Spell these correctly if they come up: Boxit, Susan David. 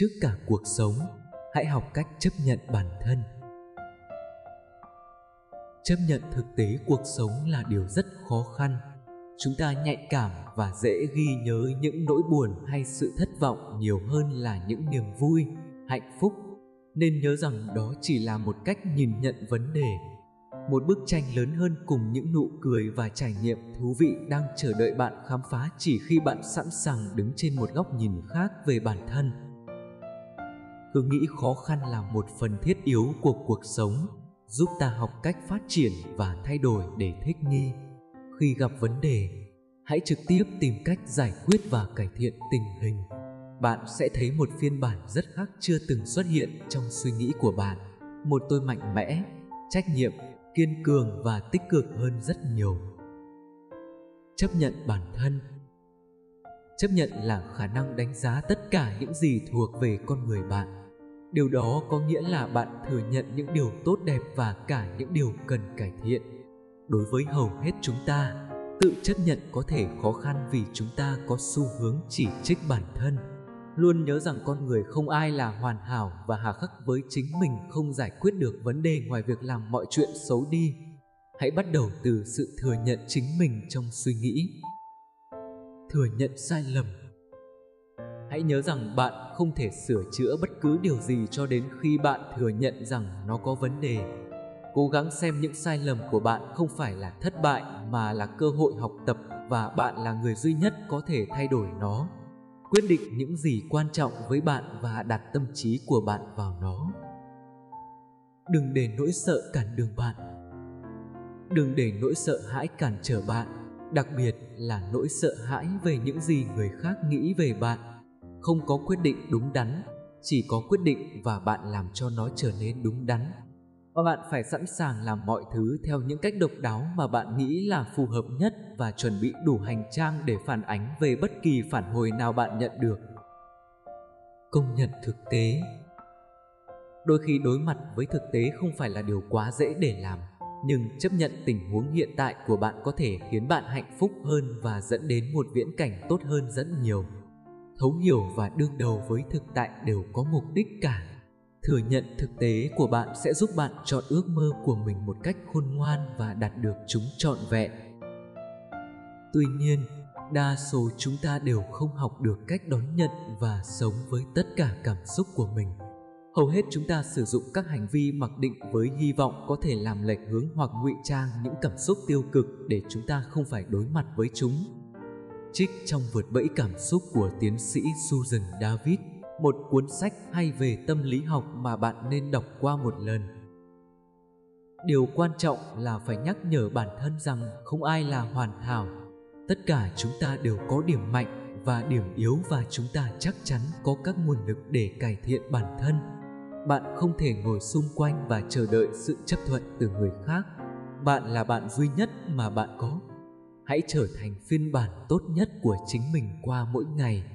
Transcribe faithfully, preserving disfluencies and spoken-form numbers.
Trước cả cuộc sống, hãy học cách chấp nhận bản thân. Chấp nhận thực tế cuộc sống là điều rất khó khăn. Chúng ta nhạy cảm và dễ ghi nhớ những nỗi buồn hay sự thất vọng nhiều hơn là những niềm vui, hạnh phúc. Nên nhớ rằng đó chỉ là một cách nhìn nhận vấn đề. Một bức tranh lớn hơn cùng những nụ cười và trải nghiệm thú vị đang chờ đợi bạn khám phá chỉ khi bạn sẵn sàng đứng trên một góc nhìn khác về bản thân. Cứ nghĩ khó khăn là một phần thiết yếu của cuộc sống, giúp ta học cách phát triển và thay đổi để thích nghi. Khi gặp vấn đề, hãy trực tiếp tìm cách giải quyết và cải thiện tình hình. Bạn sẽ thấy một phiên bản rất khác chưa từng xuất hiện trong suy nghĩ của bạn. Một tôi mạnh mẽ, trách nhiệm, kiên cường và tích cực hơn rất nhiều. Chấp nhận bản thân. Chấp nhận là khả năng đánh giá tất cả những gì thuộc về con người bạn. Điều đó có nghĩa là bạn thừa nhận những điều tốt đẹp và cả những điều cần cải thiện. Đối với hầu hết chúng ta, tự chấp nhận có thể khó khăn vì chúng ta có xu hướng chỉ trích bản thân. Luôn nhớ rằng con người không ai là hoàn hảo và hà khắc với chính mình không giải quyết được vấn đề ngoài việc làm mọi chuyện xấu đi. Hãy bắt đầu từ sự thừa nhận chính mình trong suy nghĩ. Thừa nhận sai lầm. Hãy nhớ rằng bạn không thể sửa chữa bất cứ điều gì cho đến khi bạn thừa nhận rằng nó có vấn đề. Cố gắng xem những sai lầm của bạn không phải là thất bại mà là cơ hội học tập và bạn là người duy nhất có thể thay đổi nó. Quyết định những gì quan trọng với bạn và đặt tâm trí của bạn vào nó. Đừng để nỗi sợ cản đường bạn. Đừng để nỗi sợ hãi cản trở bạn, đặc biệt là nỗi sợ hãi về những gì người khác nghĩ về bạn. Không có quyết định đúng đắn, chỉ có quyết định và bạn làm cho nó trở nên đúng đắn. Và bạn phải sẵn sàng làm mọi thứ theo những cách độc đáo mà bạn nghĩ là phù hợp nhất và chuẩn bị đủ hành trang để phản ánh về bất kỳ phản hồi nào bạn nhận được. Công nhận thực tế. Đôi khi đối mặt với thực tế không phải là điều quá dễ để làm, nhưng chấp nhận tình huống hiện tại của bạn có thể khiến bạn hạnh phúc hơn và dẫn đến một viễn cảnh tốt hơn rất nhiều. Thấu hiểu và đương đầu với thực tại đều có mục đích cả. Thừa nhận thực tế của bạn sẽ giúp bạn chọn ước mơ của mình một cách khôn ngoan và đạt được chúng trọn vẹn. Tuy nhiên, đa số chúng ta đều không học được cách đón nhận và sống với tất cả cảm xúc của mình. Hầu hết chúng ta sử dụng các hành vi mặc định với hy vọng có thể làm lệch hướng hoặc ngụy trang những cảm xúc tiêu cực để chúng ta không phải đối mặt với chúng. Trích trong Vượt Bẫy Cảm Xúc của tiến sĩ Susan David, một cuốn sách hay về tâm lý học mà bạn nên đọc qua một lần. Điều quan trọng là phải nhắc nhở bản thân rằng không ai là hoàn hảo. Tất cả chúng ta đều có điểm mạnh và điểm yếu và chúng ta chắc chắn có các nguồn lực để cải thiện bản thân. Bạn không thể ngồi xung quanh và chờ đợi sự chấp thuận từ người khác. Bạn là bạn duy nhất mà bạn có. Hãy trở thành phiên bản tốt nhất của chính mình qua mỗi ngày.